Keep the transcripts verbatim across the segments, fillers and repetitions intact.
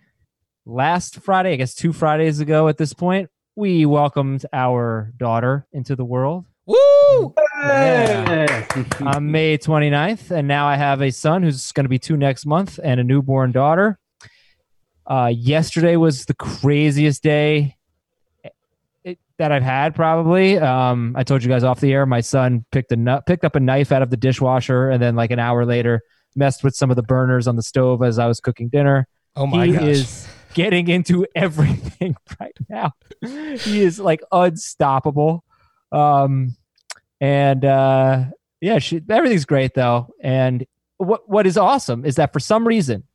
Last Friday, I guess two Fridays ago at this point, we welcomed our daughter into the world. Woo! Yeah. On May twenty-ninth, and now I have a son who's going to be two next month and a newborn daughter. Uh, yesterday was the craziest day it, that I've had, probably. Um, I told you guys off the air, my son picked a nu- picked up a knife out of the dishwasher, and then like an hour later messed with some of the burners on the stove as I was cooking dinner. Oh my he gosh. Is getting into everything right now. He is like unstoppable. Um, and, uh, yeah, she, everything's great though. And what, what is awesome is that for some reason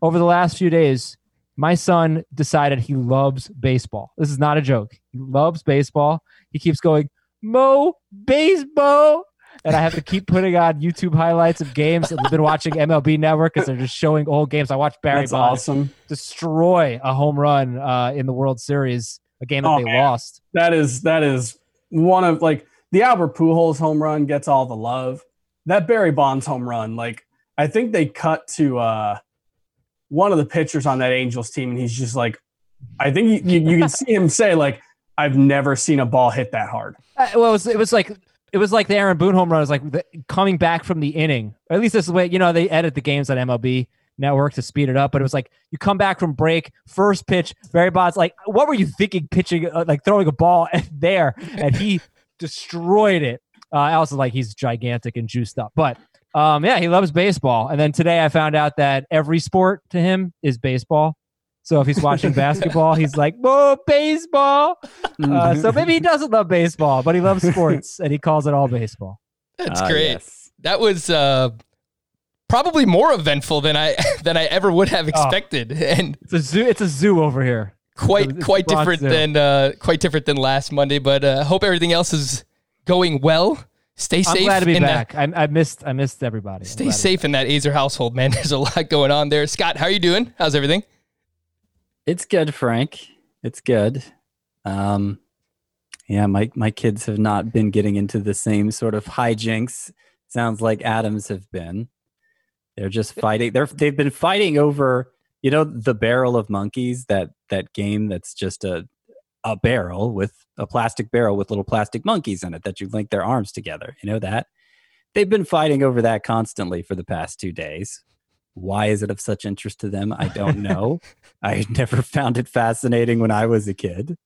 over the last few days, my son decided he loves baseball. This is not a joke. He loves baseball. He keeps going, Mo Baseball. And I have to keep putting on YouTube highlights of games. I've been watching M L B Network because they're just showing old games. I watched Barry Bonds awesome. destroy a home run, uh, in the World Series, a game that oh, they man. lost. That is, that is. One of like the Albert Pujols home run gets all the love. That Barry Bonds home run, like I think they cut to uh, one of the pitchers on that Angels team, and he's just like, I think you, you, you can see him say like, I've never seen a ball hit that hard. Uh, well, it was, it was like it was like the Aaron Boone home run. It was like the, coming back from the inning. Or at least this is the way, you know, they edit the games on M L B Network to speed it up, but it was like you come back from break, first pitch, Barry Bonds, like what were you thinking pitching, uh, like throwing a ball there, and he destroyed it. Uh, I also like he's gigantic and juiced up, but um, yeah, he loves baseball. And then today I found out that every sport to him is baseball. So if he's watching basketball, he's like, "Whoa, baseball!" Uh, so maybe he doesn't love baseball, but he loves sports, and he calls it all baseball. That's uh, great. Yes. That was uh, probably more eventful than I than I ever would have expected, oh, and it's a zoo. It's a zoo over here. Quite it's quite different zoo. than uh, quite different than last Monday. But uh, hope everything else is going well. Stay safe. I'm glad to be back. That, I, I missed I missed everybody. Stay safe in that Azer household, man. There's a lot going on there. Scott, how are you doing? How's everything? It's good, Frank. It's good. Um, yeah, my my kids have not been getting into the same sort of hijinks. Sounds like Adam's have been. They're just fighting. They're they've been fighting over, you know, the barrel of monkeys, that that game that's just a a barrel with a plastic barrel with little plastic monkeys in it that you link their arms together. You know that? They've been fighting over that constantly for the past two days. Why is it of such interest to them? I don't know. I never found it fascinating when I was a kid.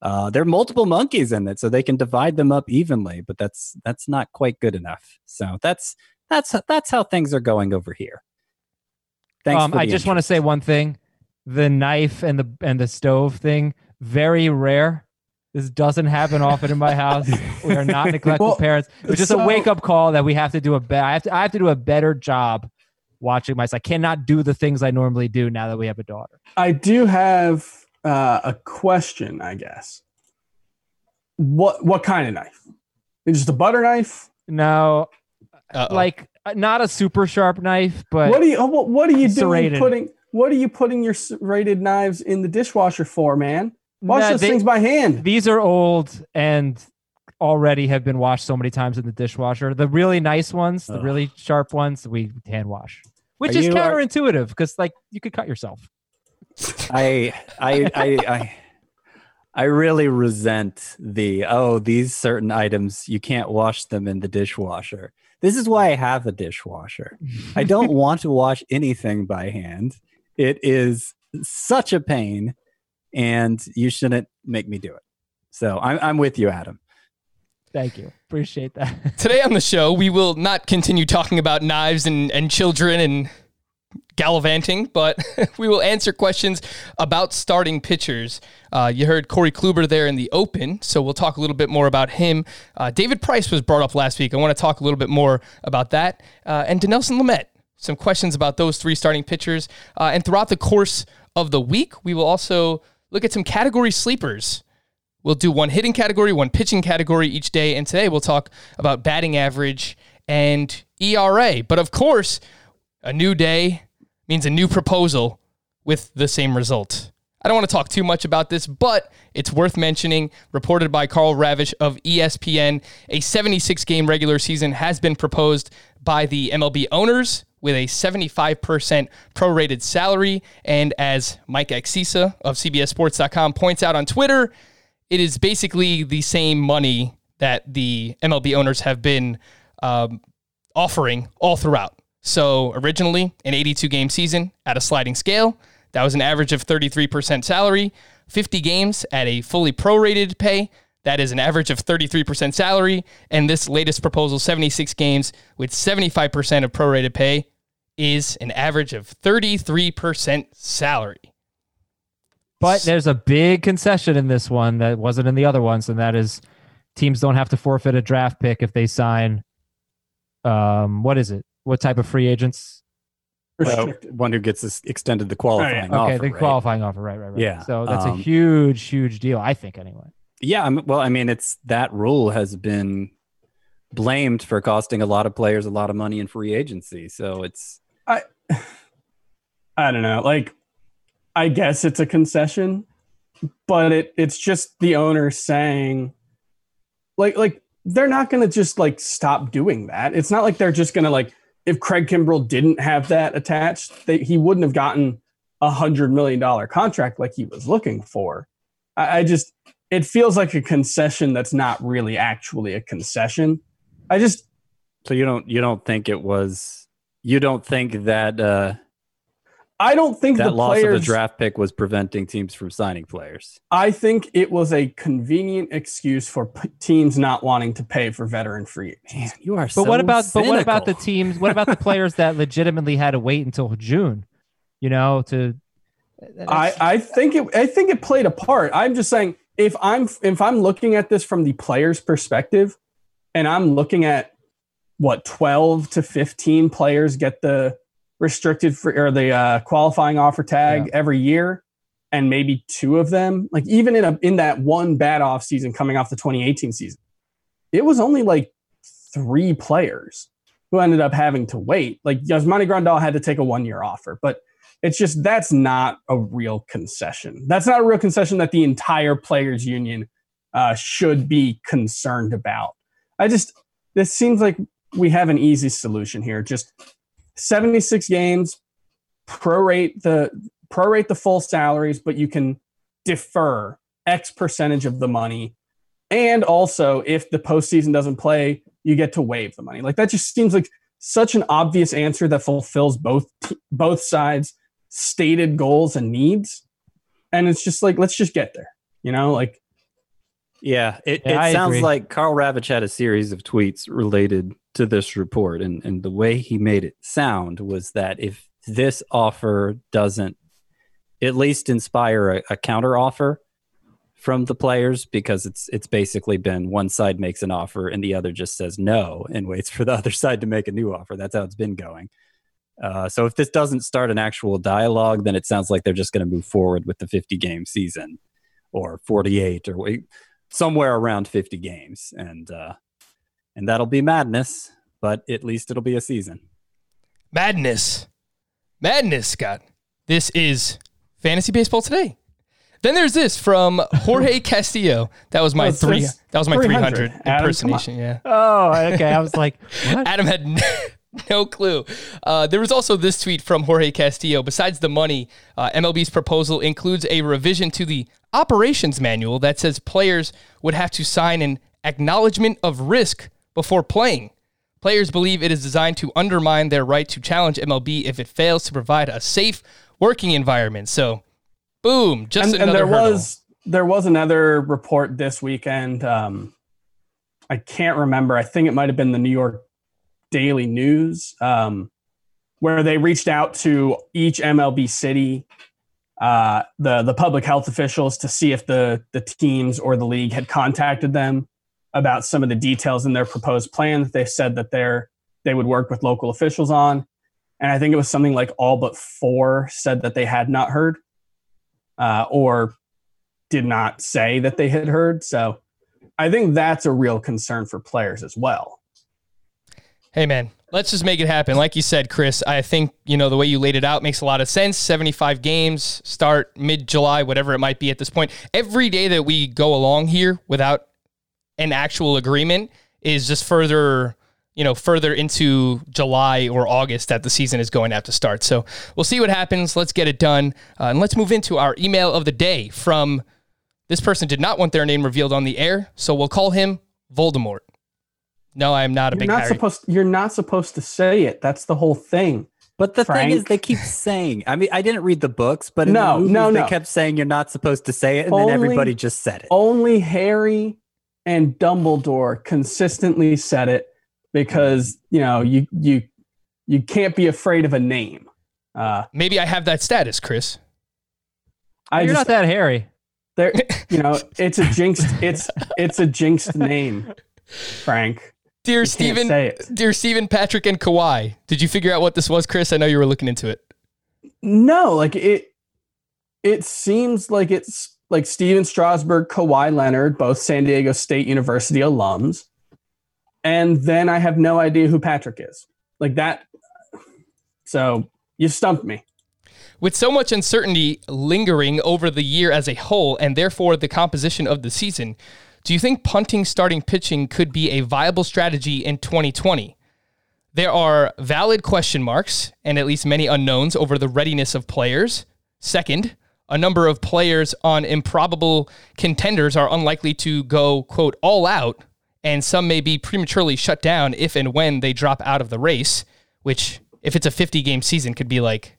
Uh, there are multiple monkeys in it, so they can divide them up evenly, but that's that's not quite good enough. So that's That's that's how things are going over here. Thanks. Um, for the I just interest. want to say one thing: the knife and the and the stove thing, very rare. This doesn't happen often in my house. We are not neglectful well, parents. It's just so, a wake up call that we have to do a be- I have to I have to do a better job watching my. I cannot do the things I normally do now that we have a daughter. I do have uh, a question, I guess. What what kind of knife? Is it just a butter knife? No. Uh-oh. Like not a super sharp knife, but what do you what, what are you serrated. doing? Putting what are you putting your serrated knives in the dishwasher for, man? Wash no, those they, things by hand. These are old and already have been washed so many times in the dishwasher. The really nice ones, Ugh. the really sharp ones, we hand wash, which are is counterintuitive because like you could cut yourself. I I I. I I really resent the, oh, these certain items, you can't wash them in the dishwasher. This is why I have a dishwasher. I don't want to wash anything by hand. It is such a pain, and you shouldn't make me do it. So I'm, I'm with you, Adam. Thank you. Appreciate that. Today on the show, we will not continue talking about knives and, and children and gallivanting, but we will answer questions about starting pitchers. Uh, you heard Corey Kluber there in the open, so we'll talk a little bit more about him. Uh, David Price was brought up last week. I want to talk a little bit more about that. Uh, and Dinelson Lamet, some questions about those three starting pitchers. Uh, and throughout the course of the week, we will also look at some category sleepers. We'll do one hitting category, one pitching category each day, and today we'll talk about batting average and E R A. But of course, a new day means a new proposal with the same result. I don't want to talk too much about this, but it's worth mentioning, reported by Carl Ravitch of E S P N, a seventy-six game regular season has been proposed by the M L B owners, with a seventy-five percent prorated salary, and as Mike Axisa of C B S Sports dot com points out on Twitter, it is basically the same money that the M L B owners have been um, offering all throughout. So originally, an eighty-two game season at a sliding scale, that was an average of thirty-three percent salary. fifty games at a fully prorated pay, that is an average of thirty-three percent salary. And this latest proposal, seventy-six games with seventy-five percent of prorated pay, is an average of thirty-three percent salary. But there's a big concession in this one that wasn't in the other ones, and that is teams don't have to forfeit a draft pick if they sign, um, what is it? What type of free agents? Well, one who gets this extended the qualifying right. offer. Okay, the right? qualifying offer, right, right, right. Yeah. So that's um, a huge, huge deal, I think, anyway. Yeah, well, I mean, it's that rule has been blamed for costing a lot of players a lot of money in free agency, so it's... I, I don't know, like... I guess it's a concession, but it, it's just the owner saying, like, like they're not going to just, like, stop doing that. It's not like they're just going to, like, if Craig Kimbrell didn't have that attached, they, he wouldn't have gotten a one hundred million dollars contract like he was looking for. I, I just – it feels like a concession that's not really actually a concession. I just – So you don't you don't think it was – you don't think that uh... – I don't think that the loss players, of a draft pick was preventing teams from signing players. I think it was a convenient excuse for p- teams not wanting to pay for veteran free agents. Man, you are but so what about cynical. But what about the teams? What about the players that legitimately had to wait until June? You know, to I, I think it I think it played a part. I'm just saying if I'm if I'm looking at this from the player's perspective, and I'm looking at what twelve to fifteen players get the restricted for or the uh, qualifying offer tag yeah. every year, and maybe two of them, like even in a in that one bad off season coming off the twenty eighteen season, it was only like three players who ended up having to wait. Like Yasmani Grandal had to take a one year offer, but it's just that's not a real concession. That's not a real concession that the entire players union uh, should be concerned about. I just this seems like we have an easy solution here. Just seventy-six games, prorate the prorate the full salaries, but you can defer X percentage of the money. And also, if the postseason doesn't play, you get to waive the money. Like that just seems like such an obvious answer that fulfills both both sides' stated goals and needs. And it's just like, let's just get there, you know? Like, yeah, it, yeah, it sounds agree. Like Carl Ravitch had a series of tweets related to this report, and, and the way he made it sound was that if this offer doesn't at least inspire a, a counter offer from the players, because it's it's basically been one side makes an offer and the other just says no and waits for the other side to make a new offer. That's how it's been going. Uh, so if this doesn't start an actual dialogue, then it sounds like they're just going to move forward with the fifty game season or forty-eight or wait. Somewhere around fifty games, and uh, and that'll be madness, but at least it'll be a season. Madness. Madness, Scott. This is Fantasy Baseball Today. Then there's this from Jorge Castillo. That was my, three, that was my three hundred impersonation. Adam, yeah. Oh, okay. I was like, what? Adam had no clue. Uh, there was also this tweet from Jorge Castillo. Besides the money, uh, M L B's proposal includes a revision to the operations manual that says players would have to sign an acknowledgement of risk before playing. Players believe it is designed to undermine their right to challenge M L B if it fails to provide a safe working environment. So, boom, just and, another and there hurdle. was there was another report this weekend. Um, I can't remember. I think it might have been the New York Daily News, um, where they reached out to each M L B city, uh, the the public health officials, to see if the the teams or the league had contacted them about some of the details in their proposed plan that they said that they're they would work with local officials on. And I think it was something like all but four said that they had not heard uh, or did not say that they had heard. So I think that's a real concern for players as well. Hey, man, let's just make it happen. Like you said, Chris, I think, you know, the way you laid it out makes a lot of sense. seventy-five games start mid-July, whatever it might be at this point. Every day that we go along here without an actual agreement is just further, you know, further into July or August that the season is going to have to start. So we'll see what happens. Let's get it done. Uh, and let's move into our email of the day from this person did not want their name revealed on the air. So we'll call him Voldemort. No, I'm not a you're big not Harry. Supposed, you're not supposed to say it. That's the whole thing. But the Frank. thing is, they keep saying, I mean, I didn't read the books, but in no, the movies, no, no. they kept saying you're not supposed to say it. And only, then everybody just said it. Only Harry and Dumbledore consistently said it because, you know, you you you can't be afraid of a name. Uh, Maybe I have that status, Chris. I you're just, not that Harry. There, you know, it's a jinxed. It's it's a jinxed name, Frank. Dear you Stephen, dear Stephen, Patrick, and Kawhi. Did you figure out what this was, Chris? I know you were looking into it. No, like it. It seems like it's like Steven Strasburg, Kawhi Leonard, both San Diego State University alums, and then I have no idea who Patrick is. Like that. So you stumped me. With so much uncertainty lingering over the year as a whole, and therefore the composition of the season, do you think punting starting pitching could be a viable strategy in twenty twenty? There are valid question marks and at least many unknowns over the readiness of players. Second, a number of players on improbable contenders are unlikely to go, quote, all out, and some may be prematurely shut down if and when they drop out of the race, which, if it's a fifty-game season, could be like,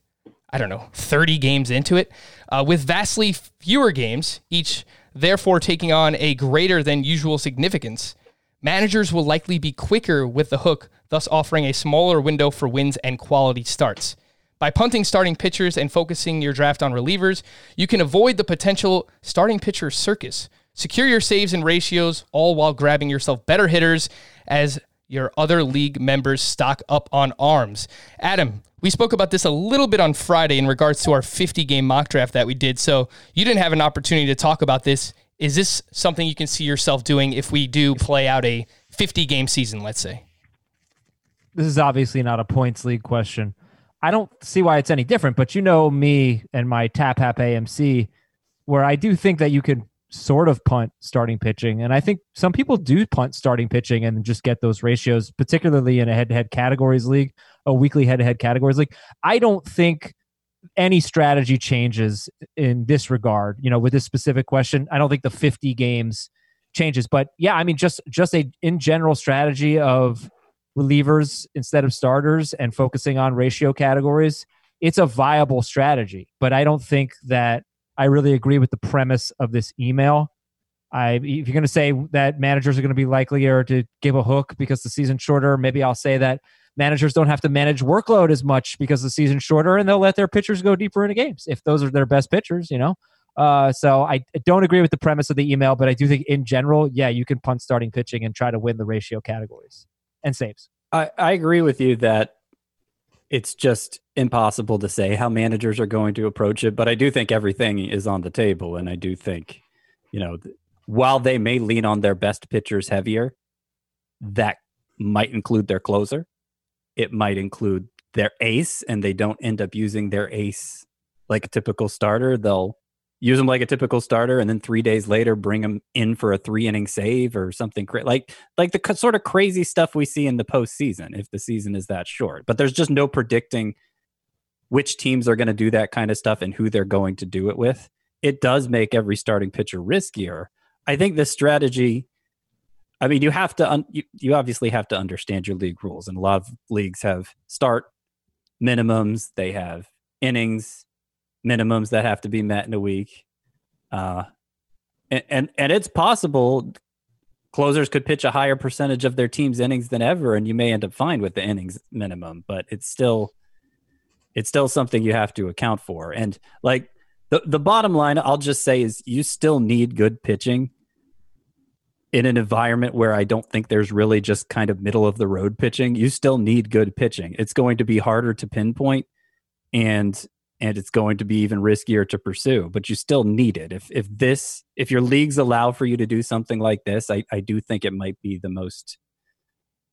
I don't know, thirty games into it, uh, with vastly fewer games, each therefore taking on a greater than usual significance. Managers will likely be quicker with the hook, thus offering a smaller window for wins and quality starts. By punting starting pitchers and focusing your draft on relievers, you can avoid the potential starting pitcher circus. Secure your saves and ratios, all while grabbing yourself better hitters as your other league members stock up on arms. Adam, we spoke about this a little bit on Friday in regards to our fifty-game mock draft that we did, so you didn't have an opportunity to talk about this. Is this something you can see yourself doing if we do play out a fifty-game season, let's say? This is obviously not a points league question. I don't see why it's any different, but you know me and my TapHap A M C, where I do think that you can sort of punt starting pitching. And I think some people do punt starting pitching and just get those ratios, particularly in a head-to-head categories league, a weekly head-to-head categories league. I don't think any strategy changes in this regard, you know, with this specific question. I don't think the fifty games changes, but yeah, I mean, just, just a, in general strategy of relievers instead of starters and focusing on ratio categories, it's a viable strategy, but I don't think that I really agree with the premise of this email. I, if you're going to say that managers are going to be likelier to give a hook because the season's shorter, maybe I'll say that managers don't have to manage workload as much because the season's shorter, and they'll let their pitchers go deeper into games if those are their best pitchers, you know? Uh, so I don't agree with the premise of the email, but I do think in general, yeah, you can punt starting pitching and try to win the ratio categories and saves. I, I agree with you that it's just impossible to say how managers are going to approach it, but I do think everything is on the table. And I do think, you know, th- while they may lean on their best pitchers heavier, that might include their closer. It might include their ace, and they don't end up using their ace like a typical starter. They'll use them like a typical starter, and then three days later, bring them in for a three inning save or something cra- like, like the co- sort of crazy stuff we see in the postseason if the season is that short. But there's just no predicting which teams are going to do that kind of stuff and who they're going to do it with. It does make every starting pitcher riskier. I think this strategy, I mean, you have to, un- you, you obviously have to understand your league rules, and a lot of leagues have start minimums. They have innings minimums that have to be met in a week. Uh, and, and, and it's possible closers could pitch a higher percentage of their team's innings than ever, and you may end up fine with the innings minimum, but it's still, it's still something you have to account for. And like the, the bottom line, I'll just say, is you still need good pitching in an environment where I don't think there's really just kind of middle of the road pitching. You still need good pitching. It's going to be harder to pinpoint, and and it's going to be even riskier to pursue, but you still need it. If if this if your leagues allow for you to do something like this, I, I do think it might be the most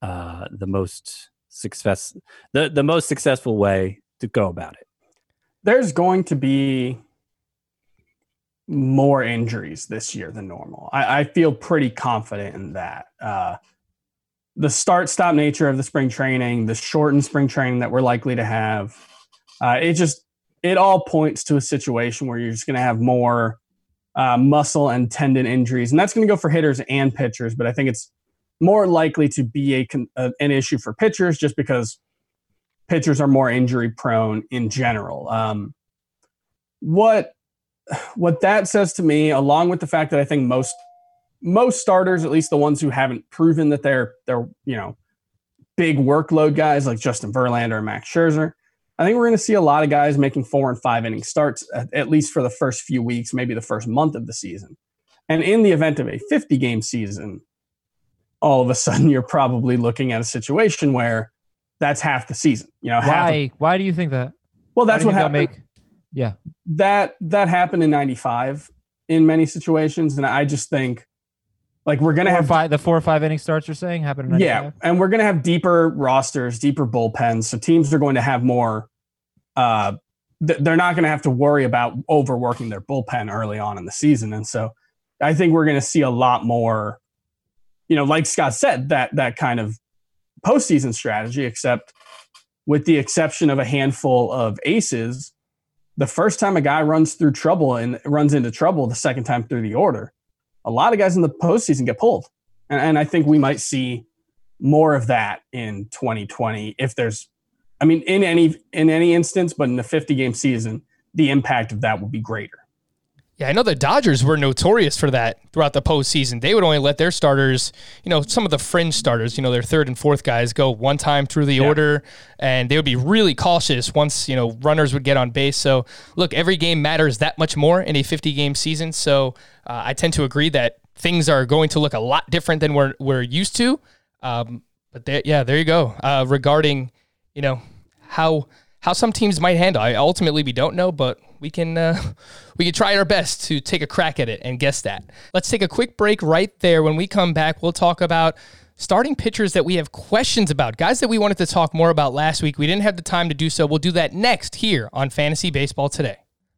uh, the most success the, the most successful way to go about it. There's going to be more injuries this year than normal. I, I feel pretty confident in that. Uh, the start-stop nature of the spring training, the shortened spring training that we're likely to have, uh, it just it all points to a situation where you're just going to have more uh, muscle and tendon injuries, and that's going to go for hitters and pitchers. But I think it's more likely to be a uh, an issue for pitchers, just because pitchers are more injury-prone in general. Um, what What that says to me, along with the fact that I think most most starters, at least the ones who haven't proven that they're they're you know big workload guys like Justin Verlander and Max Scherzer, I think we're going to see a lot of guys making four and five inning starts at, at least for the first few weeks, maybe the first month of the season. And in the event of a fifty game season, all of a sudden you're probably looking at a situation where that's half the season. You know, half why? Of, why do you think that? Well, that's what happened. That make- Yeah, that that happened in ninety-five in many situations, and I just think like we're gonna four have five, the four or five inning starts you're saying happened in ninety-five. Yeah, and we're gonna have deeper rosters, deeper bullpens, so teams are going to have more. Uh, th- they're not going to have to worry about overworking their bullpen early on in the season, and so I think we're going to see a lot more. You know, like Scott said, that that kind of postseason strategy, except with the exception of a handful of aces. The first time a guy runs through trouble and runs into trouble the second time through the order, a lot of guys in the postseason get pulled. And, and I think we might see more of that in twenty twenty if there's, I mean, in any in any instance, but in the fifty game season, the impact of that will be greater. Yeah, I know the Dodgers were notorious for that throughout the postseason. They would only let their starters, you know, some of the fringe starters, you know, their third and fourth guys go one time through the yeah. order, and they would be really cautious once, you know, runners would get on base. So, look, every game matters that much more in a fifty game season. So, uh, I tend to agree that things are going to look a lot different than we're we're used to. Um, but, there, yeah, there you go. Uh, regarding, you know, how... How some teams might handle. I ultimately we don't know, but we can uh, we can try our best to take a crack at it and guess that. Let's take a quick break right there. When we come back, we'll talk about starting pitchers that we have questions about, guys that we wanted to talk more about last week. We didn't have the time to do so. We'll do that next here on Fantasy Baseball Today.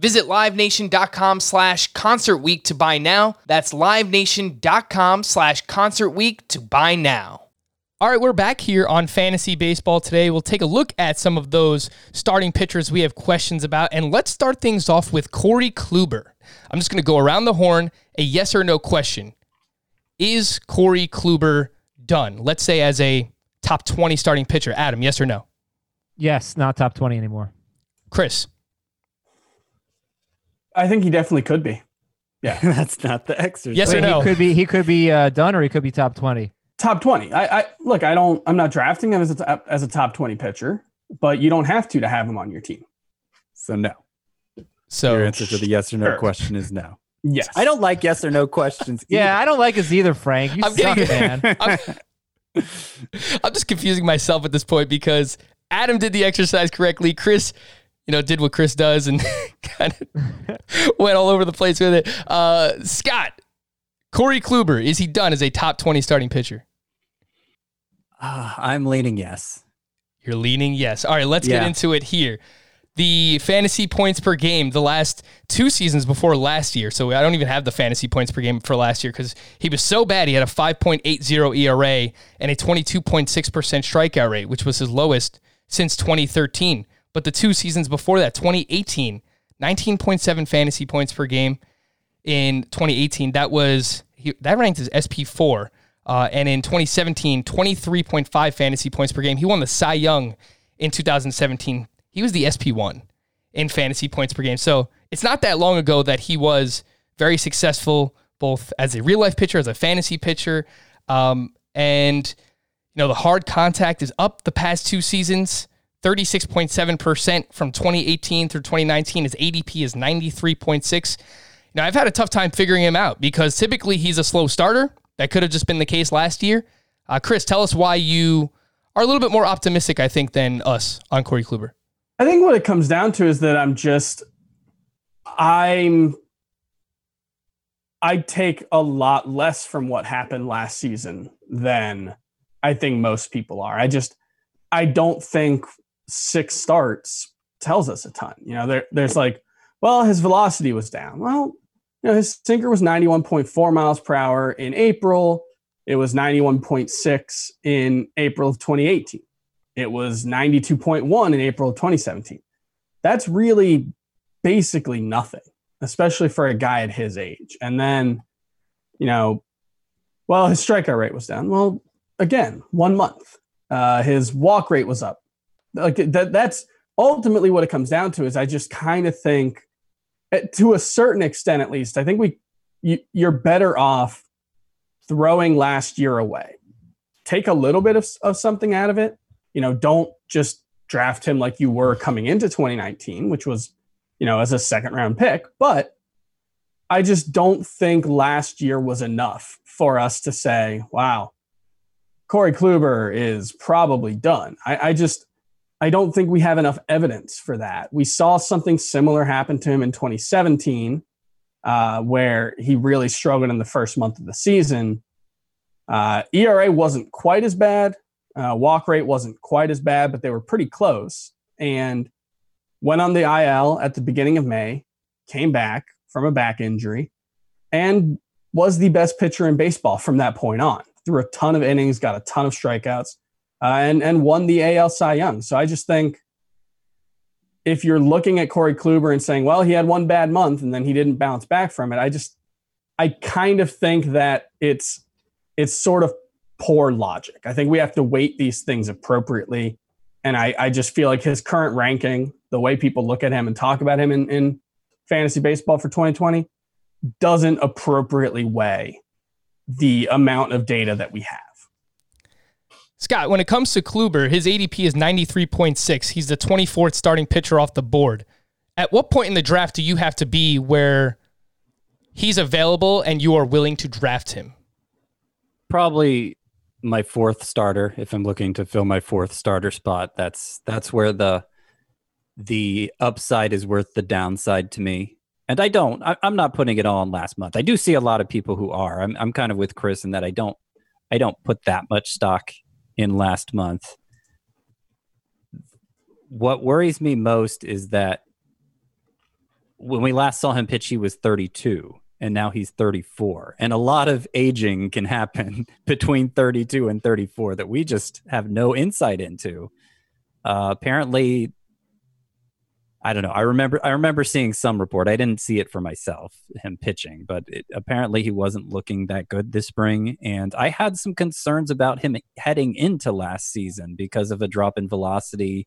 Visit livenation.com slash concert week to buy now. That's livenation.com slash concert week to buy now. All right, we're back here on Fantasy Baseball Today. We'll take a look at some of those starting pitchers we have questions about, and let's start things off with Corey Kluber. I'm just going to go around the horn, a yes or no question. Is Corey Kluber done? Let's say as a top twenty starting pitcher. Adam, yes or no? Yes, not top twenty anymore. Chris? I think he definitely could be. Yeah, that's not the exercise. Yes or no? He could be. He could be uh, done, or he could be top twenty. Top twenty. I, I look. I don't. I'm not drafting him as a as a top twenty pitcher, but you don't have to to have him on your team. So no. So your answer to the yes or no sure. question is no. Yes. I don't like yes or no questions. Yeah, I don't like us either, Frank. You I'm suck, getting, man. I'm, I'm just confusing myself at this point because Adam did the exercise correctly. Chris, you know, did what Chris does and kind of went all over the place with it. Uh, Scott, Corey Kluber, is he done as a top twenty starting pitcher? Uh, I'm leaning yes. You're leaning yes. All right, let's yeah. get into it here. The fantasy points per game the last two seasons before last year. So I don't even have the fantasy points per game for last year because he was so bad. He had a five point eight oh E R A and a twenty-two point six percent strikeout rate, which was his lowest since twenty thirteen. But the two seasons before that, twenty eighteen, nineteen point seven fantasy points per game in twenty eighteen. That was he, that ranked as S P four. Uh, and in twenty seventeen, twenty-three point five fantasy points per game. He won the Cy Young in two thousand seventeen. He was the S P one in fantasy points per game. So it's not that long ago that he was very successful, both as a real-life pitcher, as a fantasy pitcher. Um, and, you know, the hard contact is up the past two seasons. thirty-six point seven percent from twenty eighteen through twenty nineteen. His A D P is ninety-three point six. Now, I've had a tough time figuring him out because typically he's a slow starter. That could have just been the case last year. Uh, Chris, tell us why you are a little bit more optimistic, I think, than us on Corey Kluber. I think what it comes down to is that I'm just, I'm, I take a lot less from what happened last season than I think most people are. I just, I don't think six starts tells us a ton. You know, there, there's like, well, his velocity was down. Well, you know, his sinker was ninety-one point four miles per hour in April. It was ninety-one point six in April of twenty eighteen. It was ninety-two point one in April of twenty seventeen. That's really basically nothing, especially for a guy at his age. And then, you know, well, his strikeout rate was down. Well, again, one month. Uh, his walk rate was up. Like that, that's ultimately what it comes down to is I just kind of think, to a certain extent at least, I think we you, you're better off throwing last year away. Take a little bit of, of something out of it. You know, don't just draft him like you were coming into twenty nineteen, which was, you know, as a second round pick. But I just don't think last year was enough for us to say, wow, Corey Kluber is probably done. I, I just, I don't think we have enough evidence for that. We saw something similar happen to him in twenty seventeen, uh, where he really struggled in the first month of the season. Uh, E R A wasn't quite as bad. Uh, walk rate wasn't quite as bad, but they were pretty close. And went on the I L at the beginning of May, came back from a back injury, and was the best pitcher in baseball from that point on. Threw a ton of innings, got a ton of strikeouts, uh, and, and won the A L Cy Young. So I just think if you're looking at Corey Kluber and saying, well, he had one bad month and then he didn't bounce back from it, I just I kind of think that it's it's sort of poor logic. I think we have to weight these things appropriately. And I, I just feel like his current ranking, the way people look at him and talk about him in, in fantasy baseball for twenty twenty, doesn't appropriately weigh the amount of data that we have. Scott, when it comes to Kluber, his A D P is ninety-three point six. He's the twenty-fourth starting pitcher off the board. At what point in the draft do you have to be where he's available and you are willing to draft him? Probably my fourth starter, if I'm looking to fill my fourth starter spot, that's that's where the the upside is worth the downside to me. And I don't, I, I'm not putting it all on last month. I do see a lot of people who are. I'm I'm kind of with Chris in that I don't I don't put that much stock in last month. What worries me most is that when we last saw him pitch, he was thirty-two. And now he's thirty-four. And a lot of aging can happen between thirty-two and thirty-four that we just have no insight into. Uh, apparently, I don't know. I remember I remember seeing some report. I didn't see it for myself, him pitching. But it, apparently he wasn't looking that good this spring. And I had some concerns about him heading into last season because of a drop in velocity.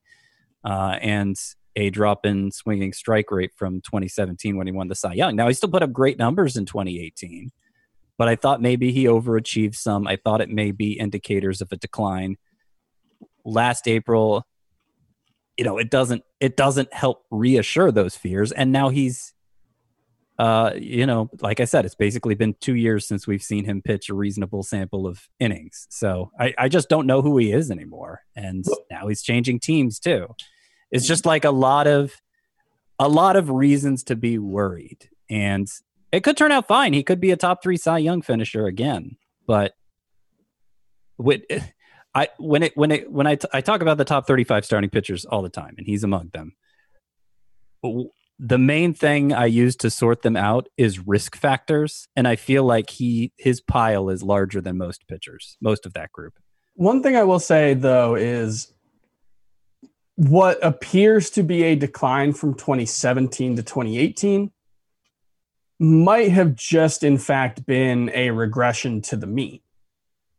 Uh, and a drop in swinging strike rate from twenty seventeen when he won the Cy Young. Now, he still put up great numbers in twenty eighteen, but I thought maybe he overachieved some. I thought it may be indicators of a decline. Last April, you know, it doesn't it doesn't help reassure those fears. And now he's, uh, you know, like I said, it's basically been two years since we've seen him pitch a reasonable sample of innings. So I, I just don't know who he is anymore. And now he's changing teams too. It's just like a lot of a lot of reasons to be worried. And it could turn out fine. He could be a top three Cy Young finisher again. But with, I when it when it when I, t- I talk about the top thirty-five starting pitchers all the time, and he's among them. The main thing I use to sort them out is risk factors, and I feel like he his pile is larger than most pitchers, most of that group. One thing I will say though is, what appears to be a decline from twenty seventeen to twenty eighteen might have just, in fact, been a regression to the mean.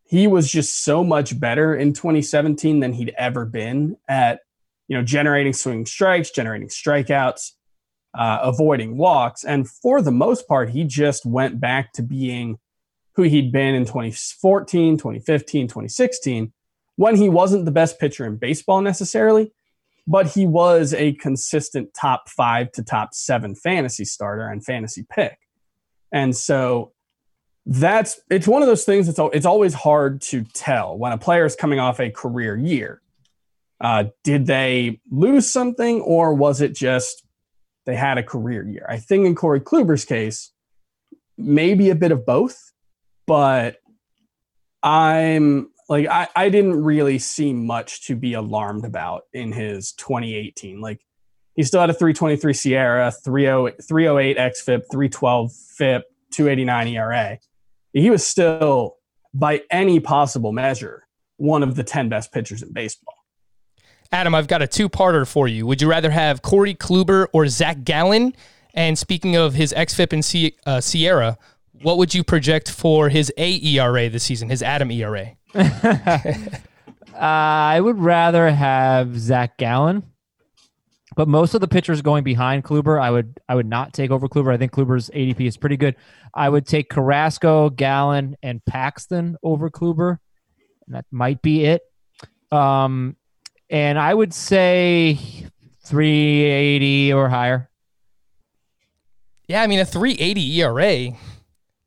He was just so much better in twenty seventeen than he'd ever been at, you know, generating swinging strikes, generating strikeouts, uh, avoiding walks. And for the most part, he just went back to being who he'd been in twenty fourteen, twenty fifteen, twenty sixteen, when he wasn't the best pitcher in baseball necessarily, but he was a consistent top five to top seven fantasy starter and fantasy pick. And so that's, it's one of those things that's, it's always hard to tell when a player is coming off a career year. Uh, did they lose something, or was it just they had a career year? I think in Corey Kluber's case, maybe a bit of both, but I'm like, I, I didn't really see much to be alarmed about in his twenty eighteen. Like, he still had a three twenty-three Sierra, three oh eight X F I P, three twelve F I P, two eighty-nine E R A. He was still, by any possible measure, one of the ten best pitchers in baseball. Adam, I've got a two-parter for you. Would you rather have Corey Kluber or Zach Gallen? And speaking of his X F I P and C, uh, Sierra, what would you project for his A E R A this season, his Adam E R A? uh, I would rather have Zach Gallen, but most of the pitchers going behind Kluber, I would I would not take over Kluber. I think Kluber's A D P is pretty good. I would take Carrasco, Gallen, and Paxton over Kluber. And that might be it. Um, and I would say three eighty or higher. Yeah, I mean, a three eighty E R A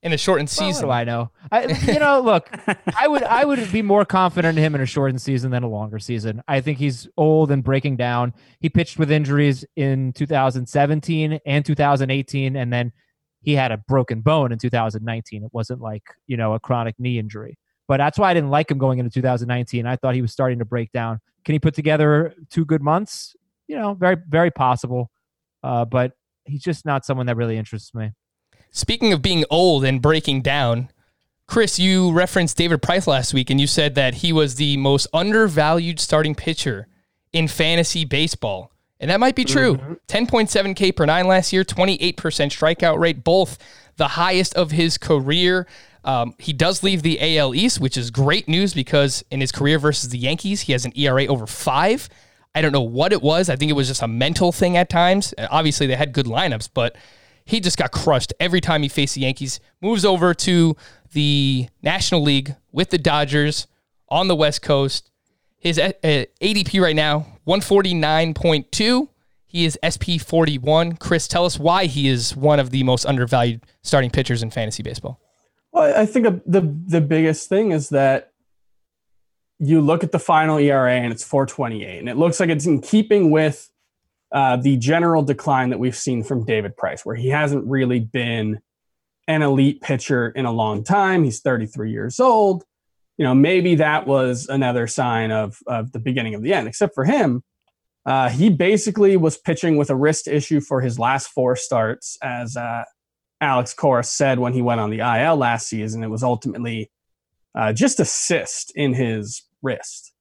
in a shortened season. Well, what do I know? I, you know, look, I would I would be more confident in him in a shortened season than a longer season. I think he's old and breaking down. He pitched with injuries in two thousand seventeen and two thousand eighteen, and then he had a broken bone in two thousand nineteen. It wasn't like, you know, a chronic knee injury. But that's why I didn't like him going into two thousand nineteen. I thought he was starting to break down. Can he put together two good months? You know, very, very possible. Uh, but he's just not someone that really interests me. Speaking of being old and breaking down, Chris, you referenced David Price last week, and you said that he was the most undervalued starting pitcher in fantasy baseball. And that might be true. Mm-hmm. ten point seven K per nine last year, twenty-eight percent strikeout rate, both the highest of his career. Um, he does leave the A L East, which is great news, because in his career versus the Yankees, he has an E R A over five. I don't know what it was. I think it was just a mental thing at times. Obviously, they had good lineups, but he just got crushed every time he faced the Yankees. Moves over to the National League with the Dodgers on the West Coast. His A D P right now, one forty-nine point two. He is S P forty-one. Chris, tell us why he is one of the most undervalued starting pitchers in fantasy baseball. Well, I think the the biggest thing is that you look at the final E R A and it's four twenty-eight, and it looks like it's in keeping with Uh, the general decline that we've seen from David Price, where he hasn't really been an elite pitcher in a long time. He's thirty-three years old. You know, maybe that was another sign of, of the beginning of the end, except for him. Uh, he basically was pitching with a wrist issue for his last four starts, as uh, Alex Cora said when he went on the I L last season. It was ultimately uh, just a cyst in his wrist.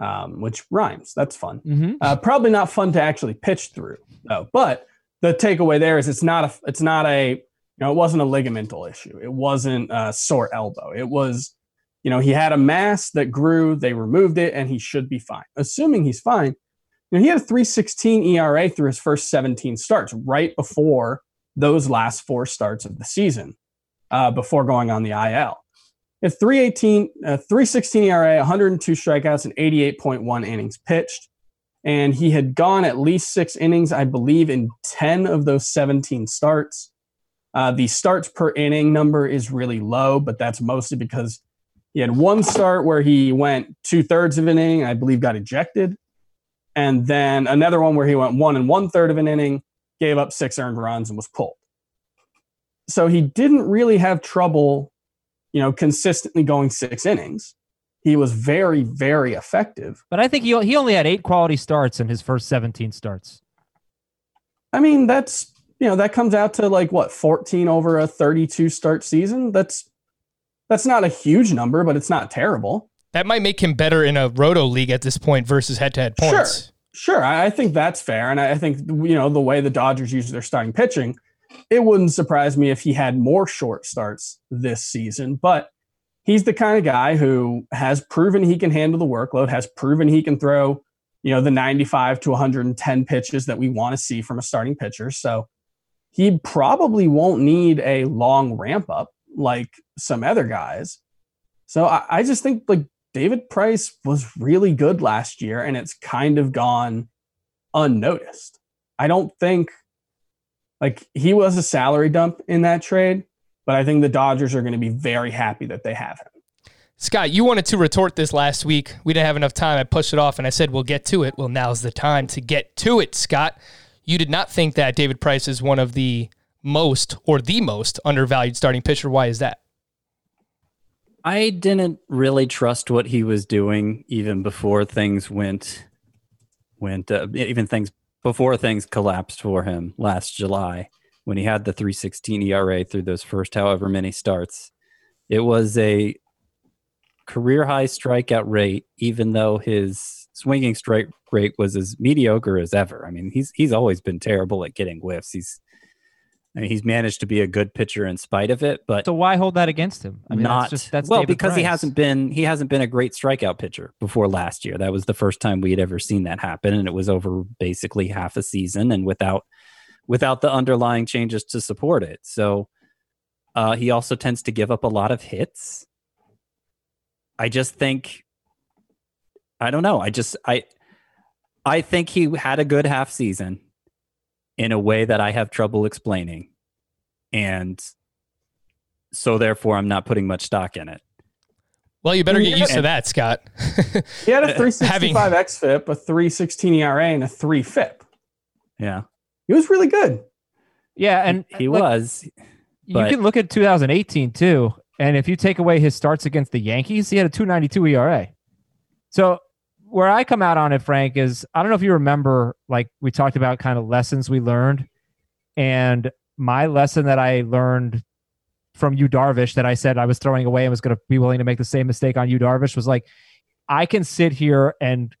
Um, which rhymes. That's fun. Mm-hmm. Uh, probably not fun to actually pitch through, though. But the takeaway there is it's not a, it's not a, you know, it wasn't a ligamental issue. It wasn't a sore elbow. It was, you know, he had a mass that grew, they removed it, and he should be fine. Assuming he's fine, You know, he had a three sixteen E R A through his first seventeen starts, right before those last four starts of the season, uh, before going on the I L. At three eighteen, uh, three sixteen E R A, one hundred two strikeouts, and eighty-eight point one innings pitched. And he had gone at least six innings, I believe, in ten of those seventeen starts. Uh, the starts per inning number is really low, but that's mostly because he had one start where he went two-thirds of an inning, I believe got ejected. And then another one where he went one and one-third of an inning, gave up six earned runs, and was pulled. So he didn't really have trouble, you know, consistently going six innings. He was very, very effective. But I think he he only had eight quality starts in his first seventeen starts. I mean, that's, you know, that comes out to like, what, fourteen over a thirty-two start season? That's that's not a huge number, but it's not terrible. That might make him better in a roto league at this point versus head-to-head points. Sure, sure. I think that's fair. And I think, you know, the way the Dodgers use their starting pitching, it wouldn't surprise me if he had more short starts this season. But he's the kind of guy who has proven he can handle the workload, has proven he can throw, you know, the ninety-five to one hundred ten pitches that we want to see from a starting pitcher. So he probably won't need a long ramp up like some other guys. So I, I just think like David Price was really good last year, and it's kind of gone unnoticed. I don't think Like, he was a salary dump in that trade, but I think the Dodgers are going to be very happy that they have him. Scott, you wanted to retort this last week. We didn't have enough time. I pushed it off, and I said, we'll get to it. Well, now's the time to get to it, Scott. You did not think that David Price is one of the most or the most undervalued starting pitcher. Why is that? I didn't really trust what he was doing even before things went, went uh, even things before things collapsed for him last July, when he had the three sixteen E R A through those first however many starts. It was a career-high strikeout rate, even though his swinging strike rate was as mediocre as ever. I mean, he's he's always been terrible at getting whiffs. He's I mean, he's managed to be a good pitcher in spite of it, but so why hold that against him? I mean, not that's just, that's well David because Price. he hasn't been he hasn't been a great strikeout pitcher before last year. That was the first time we had ever seen that happen, and it was over basically half a season and without without the underlying changes to support it. So uh, he also tends to give up a lot of hits. I just think I don't know. I just I I think he had a good half season in a way that I have trouble explaining. And so therefore I'm not putting much stock in it. Well, you better get used to that, Scott. He had a three sixty-five xFIP, a three sixteen E R A, and a three FIP. Yeah. He was really good. Yeah, and he, he look, was. But you can look at two thousand eighteen too, and if you take away his starts against the Yankees, he had a two ninety-two E R A. So where I come out on it, Frank, is I don't know if you remember, like we talked about kind of lessons we learned. And my lesson that I learned from Yu Darvish that I said I was throwing away and was going to be willing to make the same mistake on Yu Darvish was like, I can sit here and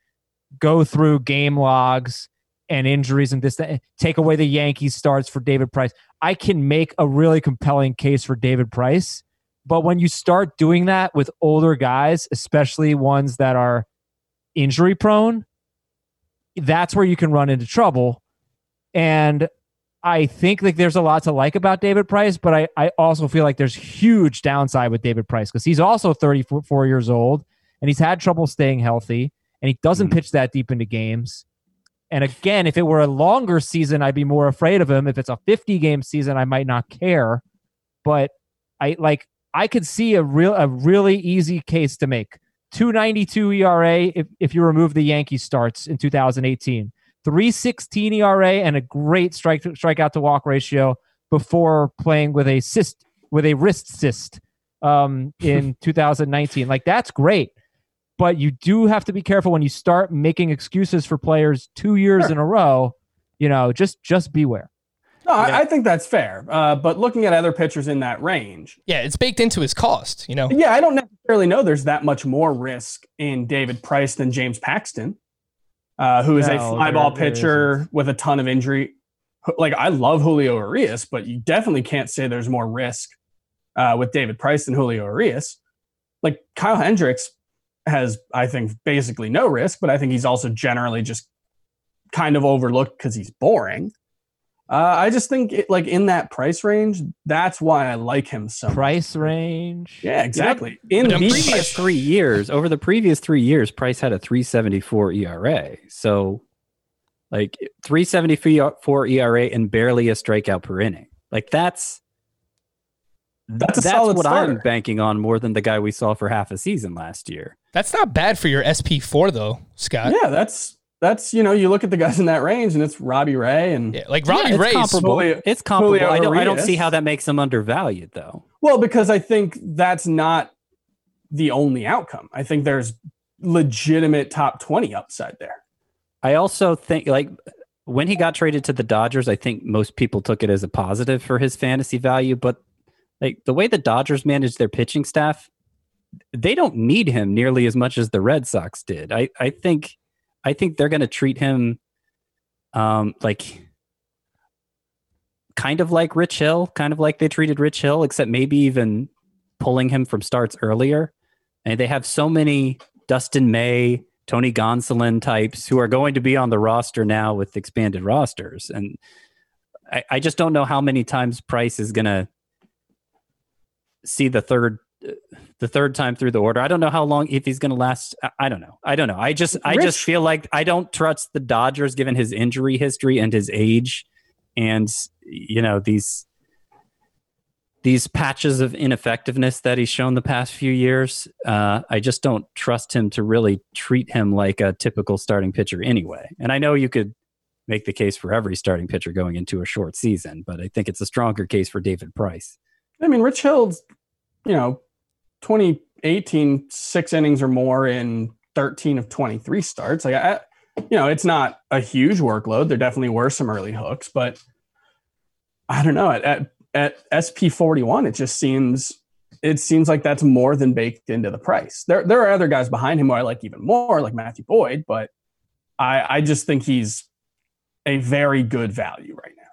go through game logs and injuries and this, that, take away the Yankees starts for David Price. I can make a really compelling case for David Price. But when you start doing that with older guys, especially ones that are injury prone, that's where you can run into trouble. And I think like there's a lot to like about David Price, but I, I also feel like there's huge downside with David Price because he's also thirty-four years old and he's had trouble staying healthy and he doesn't mm-hmm. pitch that deep into games. And again, if it were a longer season, I'd be more afraid of him. If it's a fifty game season, I might not care, but I like, I could see a real, a really easy case to make. two ninety-two E R A if, if you remove the Yankee starts in two thousand eighteen. three sixteen E R A and a great strike strikeout to walk ratio before playing with a cyst with a wrist cyst um, in two thousand nineteen. Like that's great, but you do have to be careful when you start making excuses for players two years sure. in a row. You know, just just beware. No, yeah. I, I think that's fair. Uh, but looking at other pitchers in that range. Yeah, it's baked into his cost, you know? Yeah, I don't necessarily know there's that much more risk in David Price than James Paxton, uh, who is no, a fly ball pitcher isn't. With a ton of injury. Like, I love Julio Arias, but you definitely can't say there's more risk uh, with David Price than Julio Arias. Like, Kyle Hendricks has, I think, basically no risk, but I think he's also generally just kind of overlooked because he's boring. Uh, I just think, it, like, in that price range, that's why I like him so much. Price range? Yeah, exactly. You know, in the previous three years, over the previous three years, Price had a three seventy-four E R A. So, like, three seventy-four E R A and barely a strikeout per inning. Like, that's that's, a that's solid what starter. I'm banking on more than the guy we saw for half a season last year. That's not bad for your S P four, though, Scott. Yeah, that's... That's, you know, you look at the guys in that range and it's Robbie Ray and yeah, like Robbie yeah, Ray. Comparable. It's, it's comparable. I don't, I don't see how that makes him undervalued though. Well, because I think that's not the only outcome. I think there's legitimate top twenty upside there. I also think like when he got traded to the Dodgers, I think most people took it as a positive for his fantasy value, but like the way the Dodgers manage their pitching staff, they don't need him nearly as much as the Red Sox did. I, I think I think they're going to treat him um, like kind of like Rich Hill, kind of like they treated Rich Hill, except maybe even pulling him from starts earlier. And they have so many Dustin May, Tony Gonsolin types who are going to be on the roster now with expanded rosters. And I, I just don't know how many times Price is going to see the third the third time through the order. I don't know how long, if he's going to last. I don't know. I don't know. I just, I Rich. just feel like I don't trust the Dodgers given his injury history and his age and, you know, these, these patches of ineffectiveness that he's shown the past few years. Uh, I just don't trust him to really treat him like a typical starting pitcher anyway. And I know you could make the case for every starting pitcher going into a short season, but I think it's a stronger case for David Price. I mean, Rich Hill's, you know, twenty eighteen, six innings or more in thirteen of twenty-three starts. Like, I, you know, it's not a huge workload. There definitely were some early hooks, but I don't know. At at, at S P forty-one, it just seems it seems like that's more than baked into the price. There there are other guys behind him who I like even more, like Matthew Boyd, but I I just think he's a very good value right now.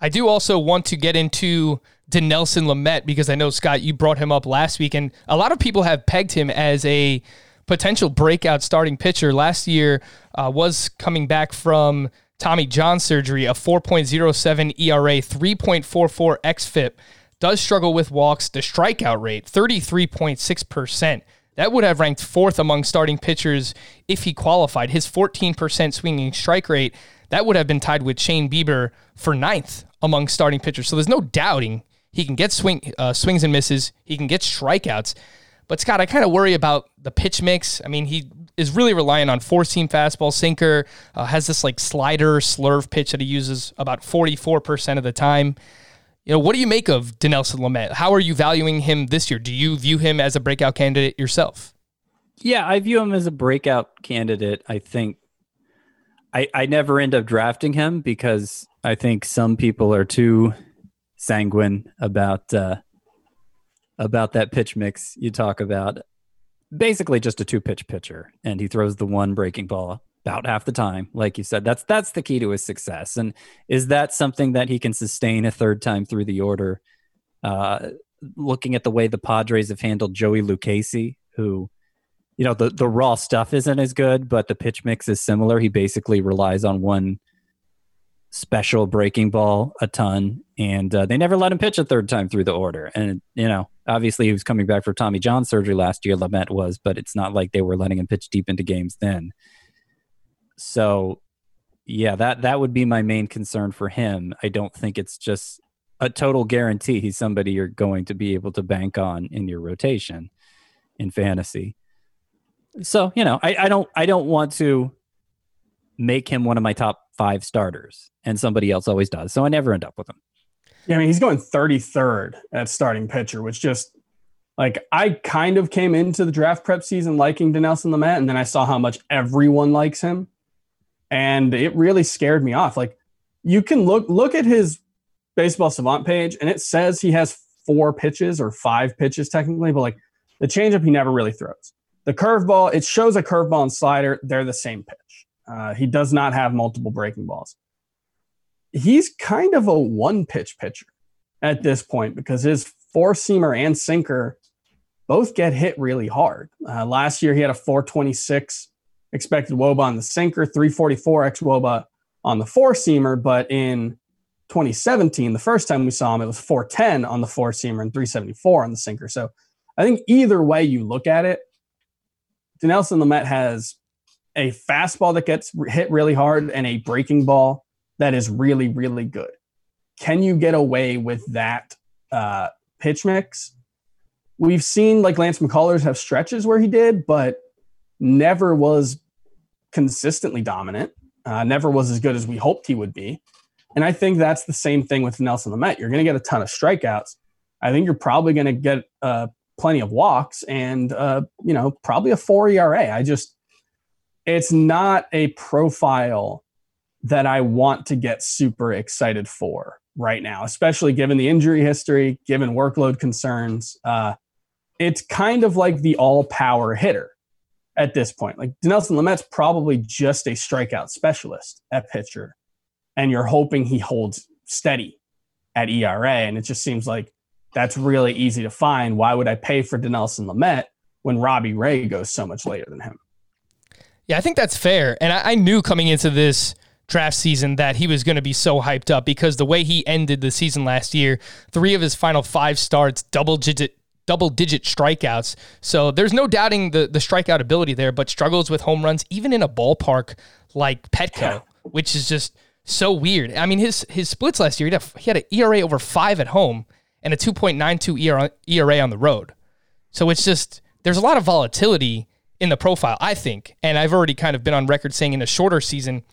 I do also want to get into Dinelson Lamet, because I know, Scott, you brought him up last week, and a lot of people have pegged him as a potential breakout starting pitcher. Last year uh, was coming back from Tommy John surgery, a four point oh seven E R A, three point four four X F I P, does struggle with walks, the strikeout rate, thirty-three point six percent. That would have ranked fourth among starting pitchers if he qualified. His fourteen percent swinging strike rate, that would have been tied with Shane Bieber for ninth among starting pitchers. So there's no doubting he can get swing uh, swings and misses. He can get strikeouts. But, Scott, I kind of worry about the pitch mix. I mean, he is really relying on four-seam fastball, sinker, uh, has this like slider slurve pitch that he uses about forty-four percent of the time. You know, what do you make of Dinelson Lamet? How are you valuing him this year? Do you view him as a breakout candidate yourself? Yeah, I view him as a breakout candidate, I think. I, I never end up drafting him because I think some people are too sanguine about uh, about that pitch mix you talk about. Basically just a two-pitch pitcher, and he throws the one breaking ball about half the time, like you said. That's that's the key to his success. And is that something that he can sustain a third time through the order? Uh, looking at the way the Padres have handled Joey Lucchesi, who... You know, the, the raw stuff isn't as good, but the pitch mix is similar. He basically relies on one special breaking ball a ton, and uh, they never let him pitch a third time through the order. And, you know, obviously he was coming back for Tommy John surgery last year, Lamet was, but it's not like they were letting him pitch deep into games then. So, yeah, that, that would be my main concern for him. I don't think it's just a total guarantee he's somebody you're going to be able to bank on in your rotation in fantasy. So, you know, I, I don't I don't want to make him one of my top five starters, and somebody else always does. So I never end up with him. Yeah, I mean, he's going thirty-third at starting pitcher, which just like I kind of came into the draft prep season liking Dinelson Lamet, and then I saw how much everyone likes him. And it really scared me off. Like you can look look at his Baseball Savant page and it says he has four pitches or five pitches technically, but like the changeup he never really throws. The curveball, it shows a curveball and slider. They're the same pitch. Uh, he does not have multiple breaking balls. He's kind of a one-pitch pitcher at this point because his four-seamer and sinker both get hit really hard. Uh, last year, he had a four twenty-six expected wOBA on the sinker, three forty-four ex wOBA on the four-seamer, but in twenty seventeen, the first time we saw him, it was four ten on the four-seamer and three seventy-four on the sinker. So I think either way you look at it, Dinelson Lamet has a fastball that gets hit really hard and a breaking ball that is really, really good. Can you get away with that uh, pitch mix? We've seen, like, Lance McCullers have stretches where he did, but never was consistently dominant, uh, never was as good as we hoped he would be. And I think that's the same thing with Dinelson Lamet. You're going to get a ton of strikeouts. I think you're probably going to get uh, plenty of walks and, uh, you know, probably a four E R A. I just – it's not a profile that I want to get super excited for right now, especially given the injury history, given workload concerns. Uh, it's kind of like the all-power hitter at this point. Like, Dinelson Lamet's probably just a strikeout specialist at pitcher, and you're hoping he holds steady at E R A, and it just seems like that's really easy to find. Why would I pay for Dinelson Lamet when Robbie Ray goes so much later than him? Yeah, I think that's fair, and I, I knew coming into this draft season that he was going to be so hyped up because the way he ended the season last year, three of his final five starts, double digit, double digit strikeouts. So there's no doubting the, the strikeout ability there, but struggles with home runs, even in a ballpark like Petco, yeah. which is just so weird. I mean, his, his splits last year, he had an E R A over five at home and a two point nine two E R A on the road. So it's just, there's a lot of volatility in the profile, I think. And I've already kind of been on record saying in a shorter season,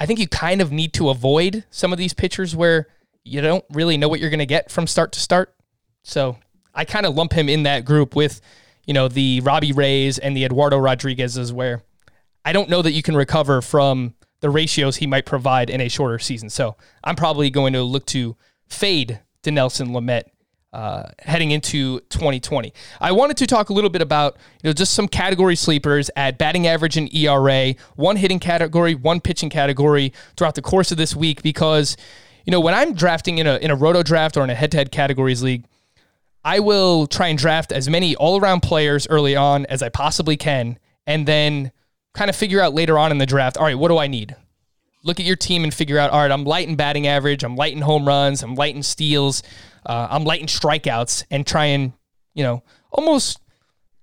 I think you kind of need to avoid some of these pitchers where you don't really know what you're going to get from start to start. So I kind of lump him in that group with, you know, the Robbie Rays and the Eduardo Rodriguez's, where I don't know that you can recover from the ratios he might provide in a shorter season. So I'm probably going to look to fade Dinelson Lamet uh, heading into twenty twenty. I wanted to talk a little bit about, you know, just some category sleepers at batting average and E R A, one hitting category, one pitching category throughout the course of this week, because, you know, when I'm drafting in a, in a roto draft or in a head to head categories league, I will try and draft as many all around players early on as I possibly can, and then kind of figure out later on in the draft, all right, what do I need? Look at your team and figure out, all right, I'm light in batting average, I'm light in home runs, I'm light in steals, uh, I'm light in strikeouts, and try and, you know, almost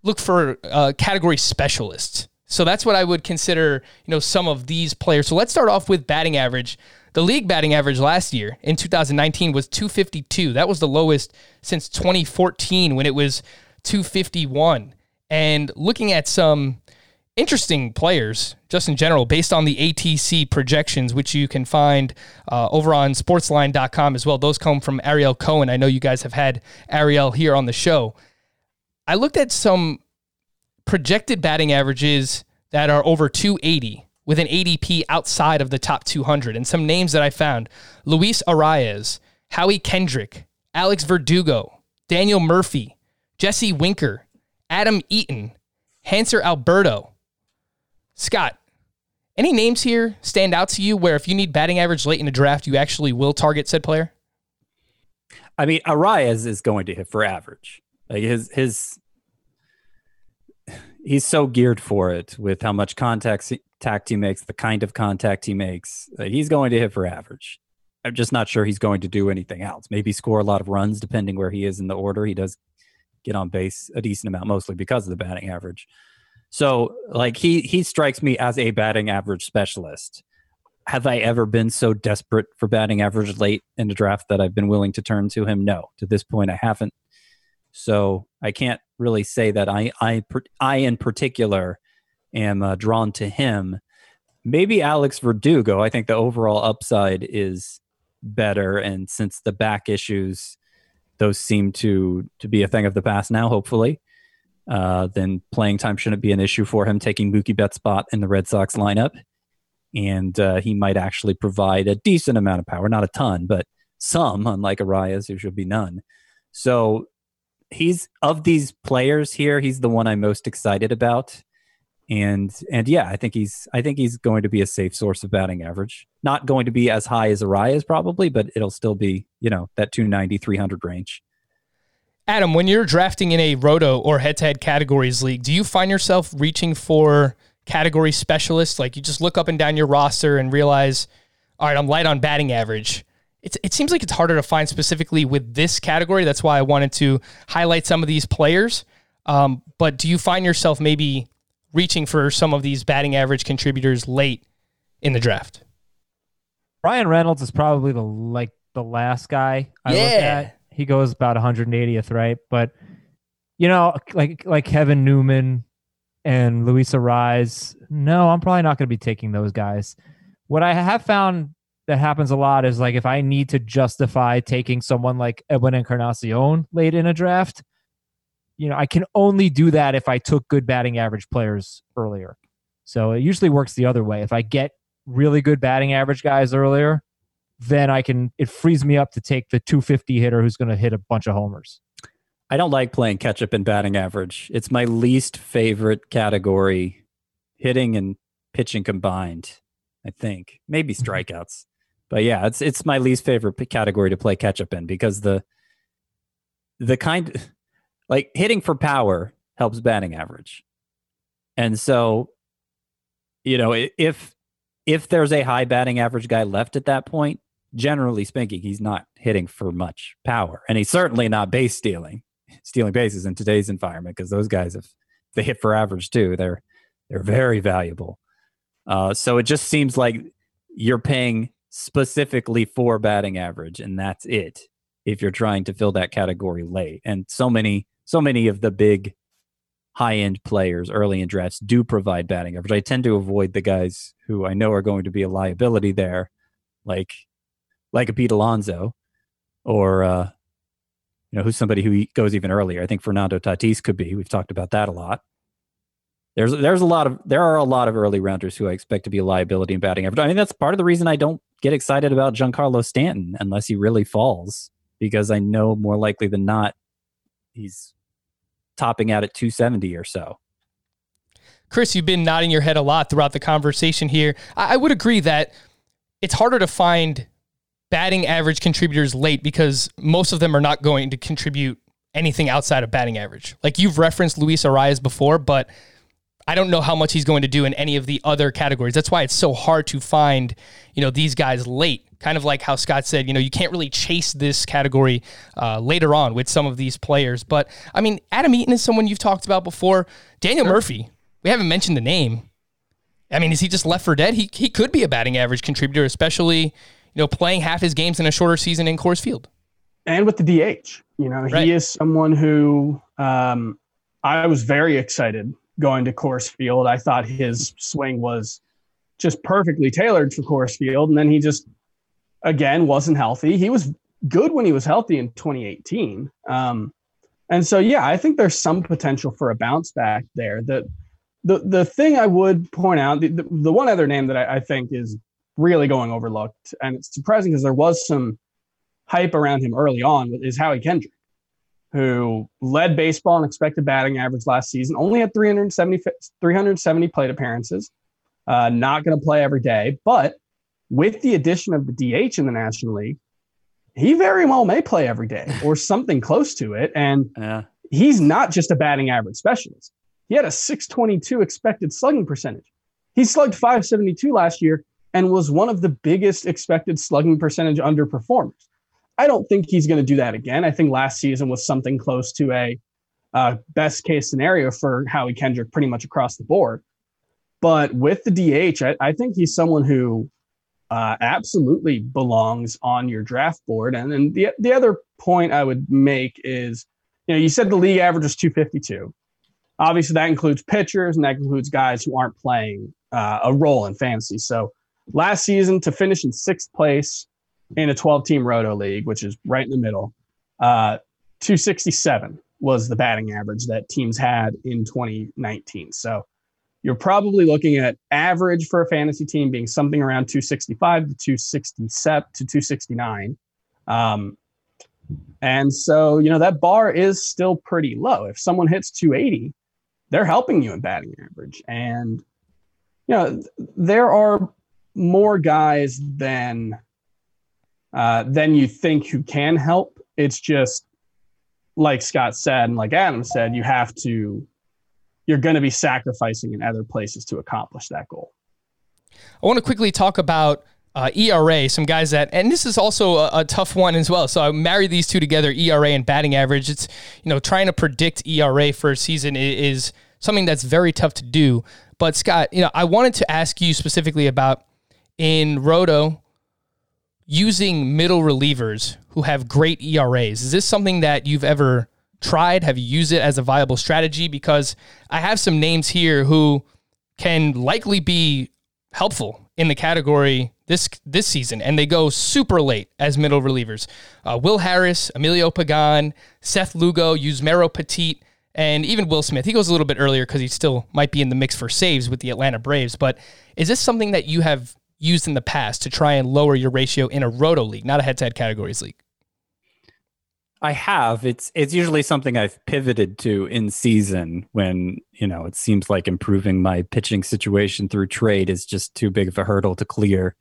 look for uh, category specialists. So that's what I would consider, you know, some of these players. So let's start off with batting average. The league batting average last year in two thousand nineteen was two fifty-two. That was the lowest since twenty fourteen when it was two fifty-one. And looking at some interesting players, just in general, based on the A T C projections, which you can find uh, over on sportsline dot com as well. Those come from Ariel Cohen. I know you guys have had Ariel here on the show. I looked at some projected batting averages that are over two eighty with an A D P outside of the top two hundred. And some names that I found: Luis Arraez, Howie Kendrick, Alex Verdugo, Daniel Murphy, Jesse Winker, Adam Eaton, Hanser Alberto. Scott, any names here stand out to you where if you need batting average late in the draft, you actually will target said player? I mean, Arias is going to hit for average. Like his his he's so geared for it with how much contact he makes, the kind of contact he makes. Like he's going to hit for average. I'm just not sure he's going to do anything else. Maybe score a lot of runs depending where he is in the order. He does get on base a decent amount, mostly because of the batting average. So, like, he he strikes me as a batting average specialist. Have I ever been so desperate for batting average late in the draft that I've been willing to turn to him? No. To this point, I haven't. So I can't really say that I I, I in particular am uh, drawn to him. Maybe Alex Verdugo. I think the overall upside is better, and since the back issues, those seem to to be a thing of the past now, hopefully. Uh, then playing time shouldn't be an issue for him, taking Mookie Betts' spot in the Red Sox lineup. And uh, he might actually provide a decent amount of power, not a ton, but some, unlike Arias, who should be none. So he's, of these players here, he's the one I'm most excited about. And and yeah, I think he's I think he's going to be a safe source of batting average. Not going to be as high as Arias probably, but it'll still be, you know, that two ninety, three hundred range. Adam, when you're drafting in a roto or head-to-head categories league, do you find yourself reaching for category specialists? Like you just look up and down your roster and realize, all right, I'm light on batting average. It's, it seems like it's harder to find specifically with this category. That's why I wanted to highlight some of these players. Um, but do you find yourself maybe reaching for some of these batting average contributors late in the draft? Ryan Reynolds is probably the like the last guy I yeah. look at. He goes about one hundred eightieth, right? But you know, like like Kevin Newman and Luis Arraez, no, I'm probably not going to be taking those guys. What I have found that happens a lot is like if I need to justify taking someone like Edwin Encarnacion late in a draft, you know, I can only do that if I took good batting average players earlier. So it usually works the other way. If I get really good batting average guys earlier, then I can, it frees me up to take the two fifty hitter who's going to hit a bunch of homers. I don't like playing catch up in batting average. It's my least favorite category, hitting and pitching combined, I think. Maybe strikeouts. But yeah, it's it's my least favorite category to play catch up in because the the kind like hitting for power helps batting average. And so, you know, if if there's a high batting average guy left at that point, generally speaking, he's not hitting for much power. And he's certainly not base stealing, stealing bases in today's environment, because those guys, if they hit for average too, they're they're very valuable. Uh, so it just seems like you're paying specifically for batting average, and that's it if you're trying to fill that category late. And so many, so many of the big high-end players early in drafts do provide batting average. I tend to avoid the guys who I know are going to be a liability there, like like a Pete Alonso, or uh, you know, who's somebody who goes even earlier. I think Fernando Tatis could be. We've talked about that a lot. There's there's a lot of there are a lot of early rounders who I expect to be a liability in batting average. I mean, that's part of the reason I don't get excited about Giancarlo Stanton unless he really falls, because I know more likely than not he's topping out at two seventy or so. Chris, you've been nodding your head a lot throughout the conversation here. I, I would agree that it's harder to find batting average contributors late because most of them are not going to contribute anything outside of batting average. Like you've referenced Luis Arraez before, but I don't know how much he's going to do in any of the other categories. That's why it's so hard to find, you know, these guys late. Kind of like how Scott said, you know, you can't really chase this category uh, later on with some of these players. But, I mean, Adam Eaton is someone you've talked about before. Daniel sure. Murphy, we haven't mentioned the name. I mean, is he just left for dead? He he could be a batting average contributor, especially, you know, playing half his games in a shorter season in Coors Field. And with the D H, you know, right. He is someone who um, I was very excited going to Coors Field. I thought his swing was just perfectly tailored for Coors Field, and then he just, again, wasn't healthy. He was good when he was healthy in twenty eighteen. Um, and so, yeah, I think there's some potential for a bounce back there. The the, the thing I would point out, the, the, the one other name that I, I think is really going overlooked, and it's surprising because there was some hype around him early on, is Howie Kendrick, who led baseball in expected batting average last season, only had three seventy plate appearances, uh, not going to play every day. But with the addition of the D H in the National League, he very well may play every day or something close to it. And yeah. he's not just a batting average specialist. He had a six twenty-two expected slugging percentage. He slugged five seventy-two last year and was one of the biggest expected slugging percentage underperformers. I don't think he's going to do that again. I think last season was something close to a uh, best case scenario for Howie Kendrick pretty much across the board. But with the D H, I, I think he's someone who uh, absolutely belongs on your draft board. And then the, the other point I would make is, you know, you said the league average is two fifty-two. Obviously, that includes pitchers and that includes guys who aren't playing uh, a role in fantasy. So last season, to finish in sixth place in a twelve-team Roto League, which is right in the middle, uh, two sixty-seven was the batting average that teams had in twenty nineteen. So you're probably looking at average for a fantasy team being something around two sixty-five to two sixty-seven to two sixty-nine. Um, and so, you know, that bar is still pretty low. If someone hits two eighty, they're helping you in batting average. And, you know, there are more guys than... Uh, then you think who can help. It's just like Scott said and like Adam said, you have to, you're going to be sacrificing in other places to accomplish that goal. I want to quickly talk about Uh, E R A, some guys that, and this is also a, a tough one as well. So I marry these two together, E R A and batting average. It's, you know, trying to predict E R A for a season is something that's very tough to do. But Scott, you know, I wanted to ask you specifically about in Roto using middle relievers who have great E R As. Is this something that you've ever tried? Have you used it as a viable strategy? Because I have some names here who can likely be helpful in the category this this season, and they go super late as middle relievers. Uh, Will Harris, Emilio Pagan, Seth Lugo, Yuzmero Petit, and even Will Smith. He goes a little bit earlier because he still might be in the mix for saves with the Atlanta Braves. But is this something that you have used in the past to try and lower your ratio in a roto league, not a head-to-head categories league? I have. It's it's usually something I've pivoted to in season when, you know, it seems like improving my pitching situation through trade is just too big of a hurdle to clear.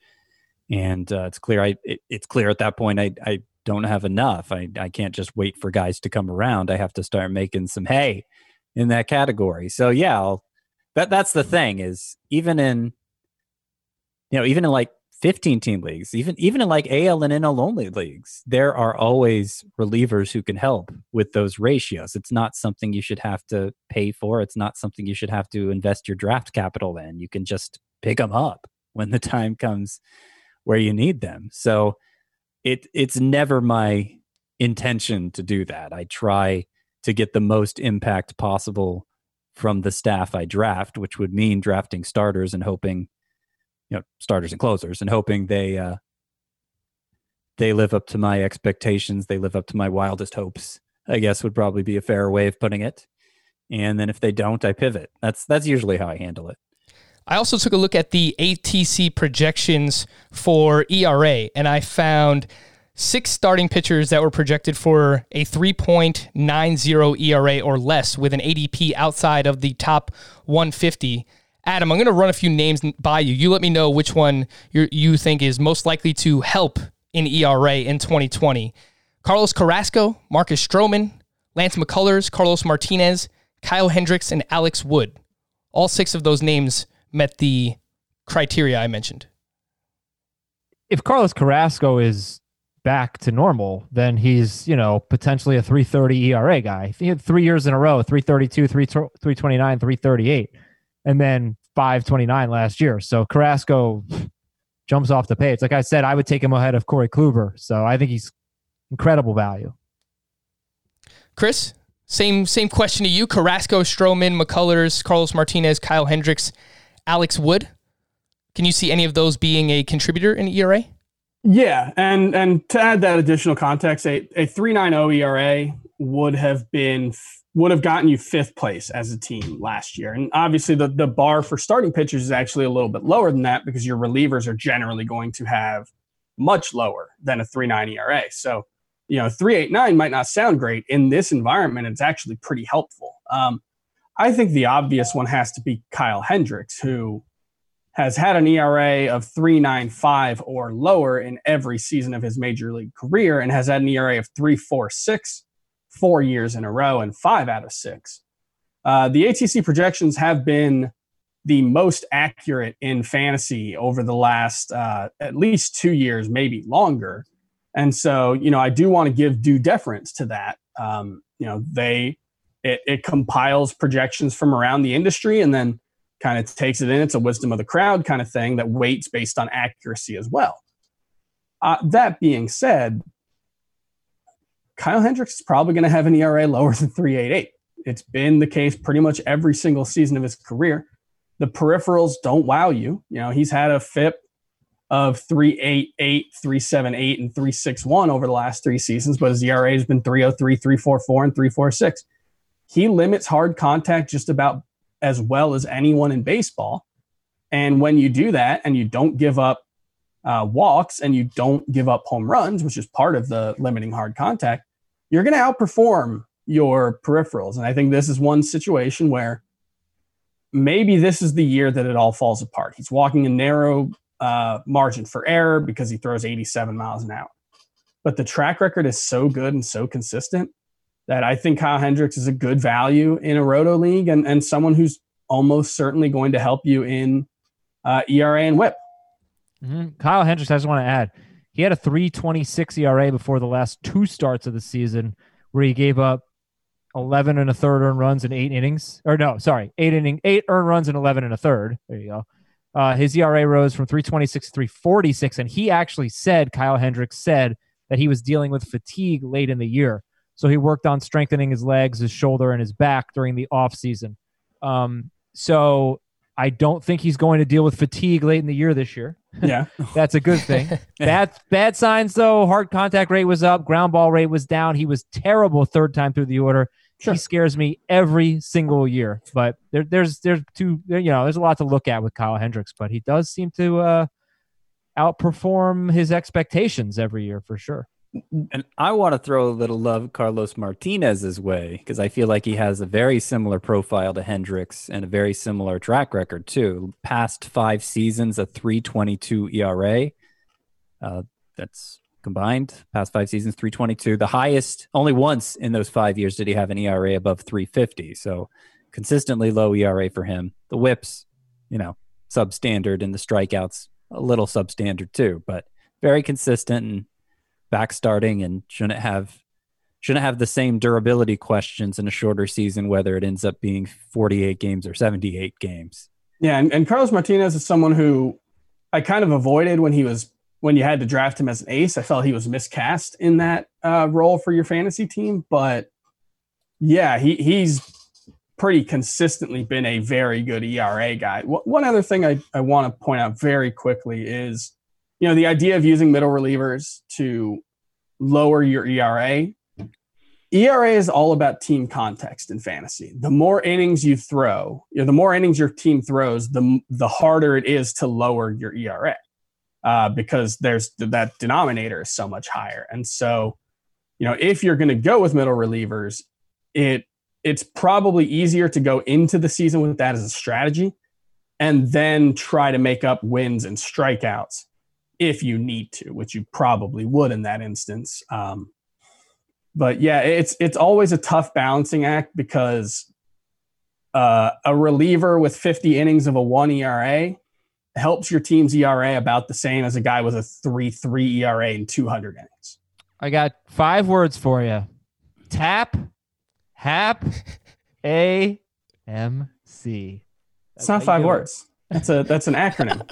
And uh, it's clear I it, it's clear at that point I, I don't have enough. I, I can't just wait for guys to come around. I have to start making some hay in that category. So yeah, I'll, that that's the thing is even in, you know, even in like fifteen-team leagues, even even in like A L and N L only leagues, there are always relievers who can help with those ratios. It's not something you should have to pay for. It's not something you should have to invest your draft capital in. You can just pick them up when the time comes where you need them. So it it's never my intention to do that. I try to get the most impact possible from the staff I draft, which would mean drafting starters and hoping You know, starters and closers, and hoping they uh, they live up to my expectations. They live up to my wildest hopes, I guess, would probably be a fair way of putting it. And then if they don't, I pivot. That's that's usually how I handle it. I also took a look at the A T C projections for E R A, and I found six starting pitchers that were projected for a three point nine oh E R A or less with an A D P outside of the top one fifty. Adam, I'm going to run a few names by you. You let me know which one you you think is most likely to help in E R A in twenty twenty. Carlos Carrasco, Marcus Stroman, Lance McCullers, Carlos Martinez, Kyle Hendricks, and Alex Wood. All six of those names met the criteria I mentioned. If Carlos Carrasco is back to normal, then he's, you know, potentially a three thirty E R A guy. If he had three years in a row, three thirty-two, three twenty-nine, three thirty-eight. And then five twenty-nine last year. So Carrasco jumps off the page. Like I said, I would take him ahead of Corey Kluber. So I think he's incredible value. Chris, same same question to you. Carrasco, Stroman, McCullers, Carlos Martinez, Kyle Hendricks, Alex Wood. Can you see any of those being a contributor in E R A? Yeah, and and to add that additional context, a, a three point nine oh E R A would have been f- would have gotten you fifth place as a team last year. And obviously the, the bar for starting pitchers is actually a little bit lower than that because your relievers are generally going to have much lower than a three point nine E R A. So, you know, three point eight nine might not sound great. In this environment, it's actually pretty helpful. Um, I think the obvious one has to be Kyle Hendricks, who has had an E R A of three point nine five or lower in every season of his major league career and has had an E R A of three point four six four years in a row and five out of six. Uh, the A T C projections have been the most accurate in fantasy over the last uh, at least two years, maybe longer. And so, you know, I do want to give due deference to that. Um, you know, they, it, it compiles projections from around the industry and then kind of takes it in. It's a wisdom of the crowd kind of thing that weights based on accuracy as well. Uh, that being said, Kyle Hendricks is probably going to have an E R A lower than three point eight eight. It's been the case pretty much every single season of his career. The peripherals don't wow you. You know, he's had a F I P of three point eight eight, three point seven eight, and three point six one over the last three seasons, but his E R A has been three point oh three, three point four four, and three point four six. He limits hard contact just about as well as anyone in baseball. And when you do that and you don't give up Uh, walks and you don't give up home runs, which is part of the limiting hard contact, you're going to outperform your peripherals. And I think this is one situation where maybe this is the year that it all falls apart. He's walking a narrow uh, margin for error because he throws eighty-seven miles an hour. But the track record is so good and so consistent that I think Kyle Hendricks is a good value in a roto league and, and someone who's almost certainly going to help you in uh, E R A and whip. Mm-hmm. Kyle Hendricks, I just want to add, he had a three twenty-six E R A before the last two starts of the season where he gave up eleven and a third earned runs in eight innings. Or no, sorry, eight inning, eight earned runs in eleven and a third. There you go. Uh, his E R A rose from three twenty-six to three forty-six, and he actually said, Kyle Hendricks said, that he was dealing with fatigue late in the year. So he worked on strengthening his legs, his shoulder, and his back during the offseason. Um, so I don't think he's going to deal with fatigue late in the year this year. Yeah. That's a good thing. bad, bad signs, though. Hard contact rate was up. Ground ball rate was down. He was terrible third time through the order. Sure. He scares me every single year, but there, there's there's two there, you know there's a lot to look at with Kyle Hendricks, but he does seem to uh, outperform his expectations every year for sure. And I want to throw a little love Carlos Martinez's way because I feel like he has a very similar profile to Hendricks and a very similar track record too. Past five seasons, a three twenty-two E R A. Uh, that's combined, past five seasons, three twenty-two. The highest, only once in those five years did he have an E R A above three fifty. So consistently low E R A for him. The whips, you know, substandard, and the strikeouts a little substandard too, but very consistent and back starting, and shouldn't have shouldn't have the same durability questions in a shorter season, whether it ends up being forty-eight games or seventy-eight games. Yeah, and, and Carlos Martinez is someone who I kind of avoided when he was when you had to draft him as an ace. I felt he was miscast in that uh, role for your fantasy team. But yeah, he, he's pretty consistently been a very good E R A guy. W- one other thing I, I want to point out very quickly is, you know, the idea of using middle relievers to lower your E R A. E R A is all about team context in fantasy. The more innings you throw, you know, the more innings your team throws, the, the harder it is to lower your E R A. Uh, because there's that denominator is so much higher. And so, you know, if you're going to go with middle relievers, it it's probably easier to go into the season with that as a strategy and then try to make up wins and strikeouts if you need to, which you probably would in that instance. Um, but yeah, it's it's always a tough balancing act because uh, a reliever with fifty innings of a one E R A helps your team's E R A about the same as a guy with a three three E R A in two hundred innings. I got five words for you. Tap, hap, A, M, C. That's it's not five words. It. That's a that's an acronym.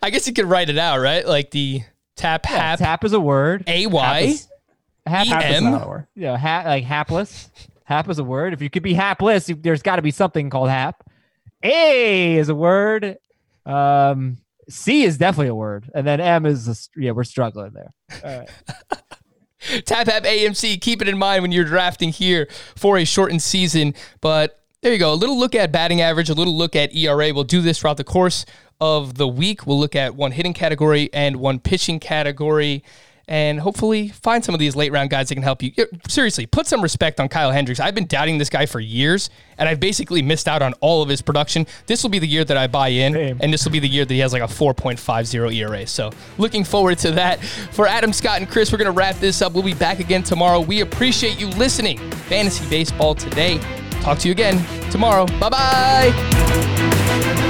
I guess you could write it out, right? Like the tap, yeah, hap. Tap is a word. A Y. Hap is, hap, hap is not a word. You know, ha, like hapless. Hap is a word. If you could be hapless, you, there's got to be something called hap. A is a word. Um, C is definitely a word. And then M is, a, yeah, we're struggling there. All right. Tap, tap, A M C. Keep it in mind when you're drafting here for a shortened season. But there you go. A little look at batting average, a little look at E R A. We'll do this throughout the course of the week. We'll look at one hitting category and one pitching category, and hopefully find some of these late round guys that can help you. Seriously, put some respect on Kyle Hendricks. I've been doubting this guy for years, and I've basically missed out on all of his production. This will be the year that I buy in, Same. and this will be the year that he has like a four point five oh E R A. So looking forward to that. For Adam, Scott, and Chris, we're going to wrap this up. We'll be back again tomorrow. We appreciate you listening. Fantasy Baseball Today. Talk to you again tomorrow. Bye-bye.